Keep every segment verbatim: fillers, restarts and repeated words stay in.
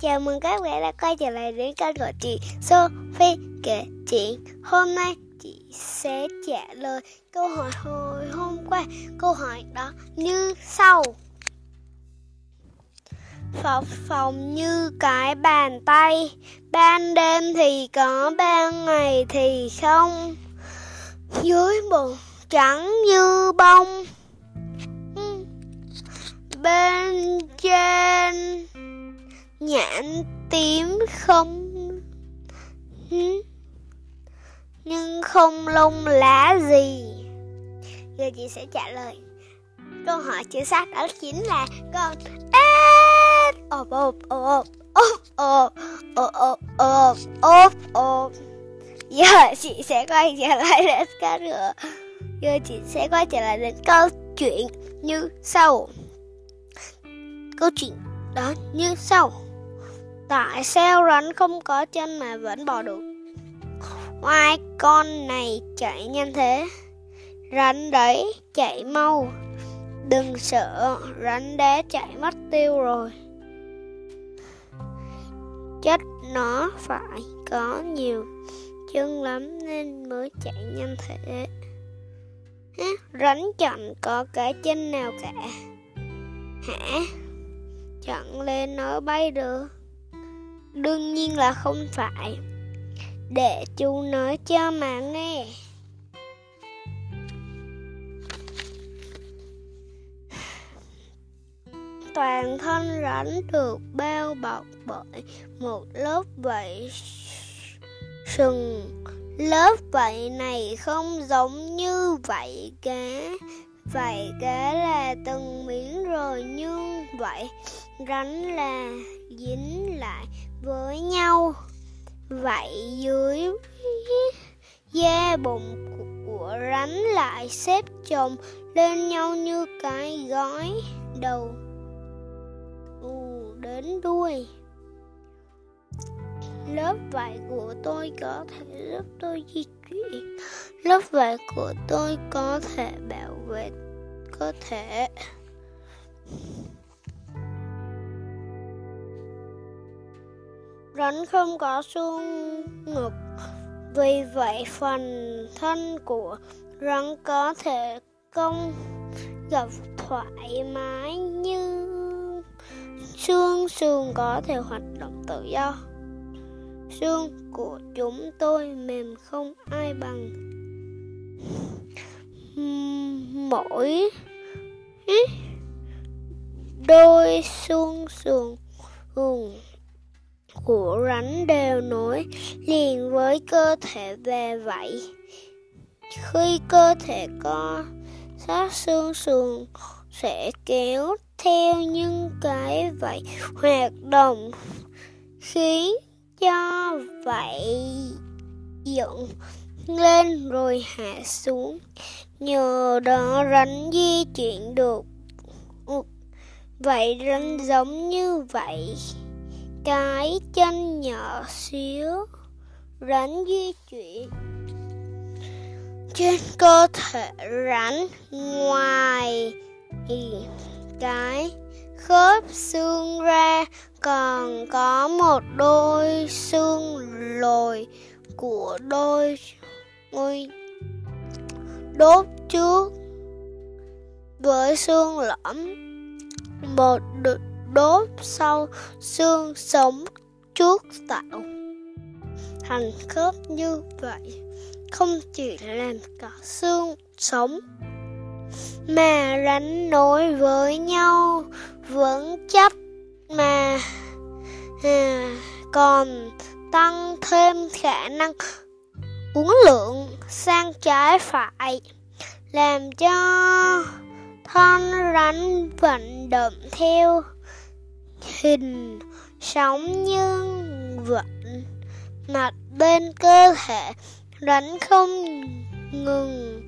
Chào mừng các bạn đã quay trở lại đến kênh của chị Sophie kể chuyện. Hôm nay chị sẽ trả lời câu hỏi hồi hôm qua. Câu hỏi đó như sau: Phập phồng như cái bàn tay, ban đêm thì có, ban ngày thì không, dưới bụng trắng như bông, bên trên nhãn tím không, nhưng không lung lá gì. Giờ chị sẽ trả lời câu hỏi chính xác, đó chính là con ếch. Ốp ốp ốp ốp ốp ốp ốp ốp ốp. Giờ chị sẽ quay trở lại đến các nữa. Giờ chị sẽ quay trở lại đến câu chuyện như sau. Câu chuyện đó như sau: Tại sao rắn không có chân mà vẫn bò được? Oai, con này chạy nhanh thế. Rắn đấy chạy mau. Đừng sợ, rắn đá chạy mất tiêu rồi. Chắc nó phải có nhiều chân lắm nên mới chạy nhanh thế. Rắn chẳng có cái chân nào cả. Hả? Chẳng lên nó bay được? Đương nhiên là không phải. Để chú nói cho mà nghe. Toàn thân rắn được bao bọc bởi một lớp vảy sừng. Lớp vảy này không giống như vảy cá. Vảy cá là từng miếng rồi, nhưng vảy rắn là dính lại với nhau. Vảy dưới da bụng của rắn lại xếp chồng lên nhau như cái gói, đầu đến đuôi. Lớp vảy của tôi có thể giúp tôi di chuyển. Lớp vảy của tôi có thể bảo vệ cơ thể. Rắn không có xương ngực, vì vậy phần thân của rắn có thể cong gập thoải mái như xương. Xương có thể hoạt động tự do. Xương của chúng tôi mềm không ai bằng. Mỗi đôi xương sườn của rắn đều nối liền với cơ thể và vảy. Khi cơ thể co sát, xương sườn sẽ kéo theo những cái vảy hoạt động, khiến cho vảy dựng lên rồi hạ xuống. Nhờ đó rắn di chuyển được. Vảy rắn giống như vậy, cái chân nhỏ xíu. Rắn di chuyển trên cơ thể rắn, ngoài cái khớp xương ra còn có một đôi xương lồi của đôi ngôi đốt trước với xương lõm, một đốt sau. Xương sống trước tạo thành khớp như vậy không chỉ làm cả xương sống mà rắn nối với nhau vững chắc, mà à, còn tăng thêm khả năng uốn lượn sang trái phải, làm cho thân rắn vận động theo hình sóng nhưng vẫn mặt bên cơ thể. Rắn không ngừng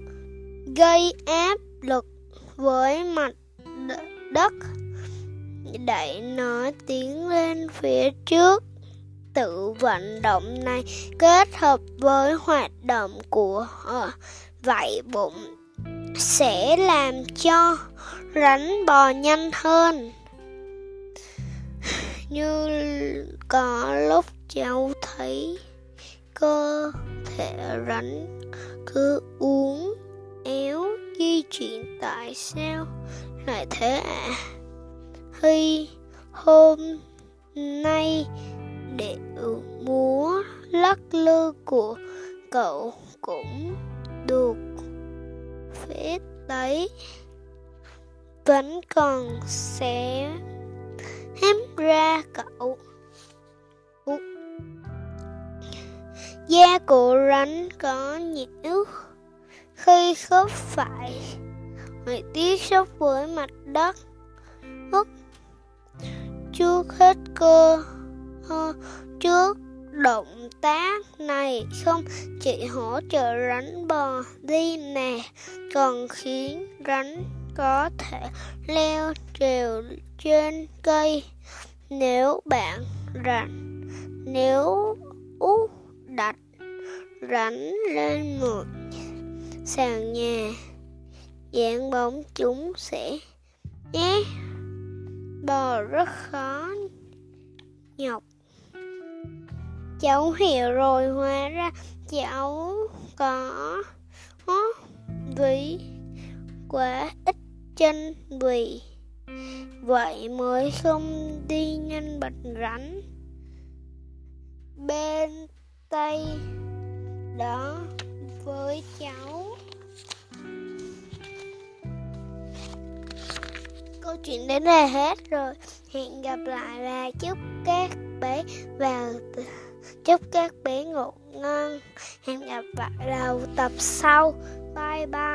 gây áp lực với mặt đất, đẩy nó tiến lên phía trước. Tự vận động này kết hợp với hoạt động của vảy bụng sẽ làm cho rắn bò nhanh hơn. như có lúc cháu thấy cơ thể rắn cứ uốn éo di chuyển, tại sao lại thế ạ? À? Hy hôm nay điệu múa lắc lư của cậu cũng được phết đấy. Vẫn còn sẽ hém ra cậu. Ủa. Da của rắn có nhiễu khi khớp phải phải tiếp xúc với mặt đất. Út trước hết cơ uh, trước động tác này không chỉ hỗ trợ rắn bò đi mà còn khiến rắn có thể leo trèo trên cây. Nếu bạn rắn nếu út đặt rắn lên một sàn nhà, dạng bóng chúng sẽ nhé bò rất khó nhọc. Cháu hiểu rồi, hóa ra cháu có ví quá ít chân, vì vậy mới không đi nhanh bạch rắn. Bên tay đó với cháu. Câu chuyện đến đây hết rồi. Hẹn gặp lại và chúc các bé vào chúc các bé ngủ ngon. Hẹn gặp lại vào tập sau. Bye bye.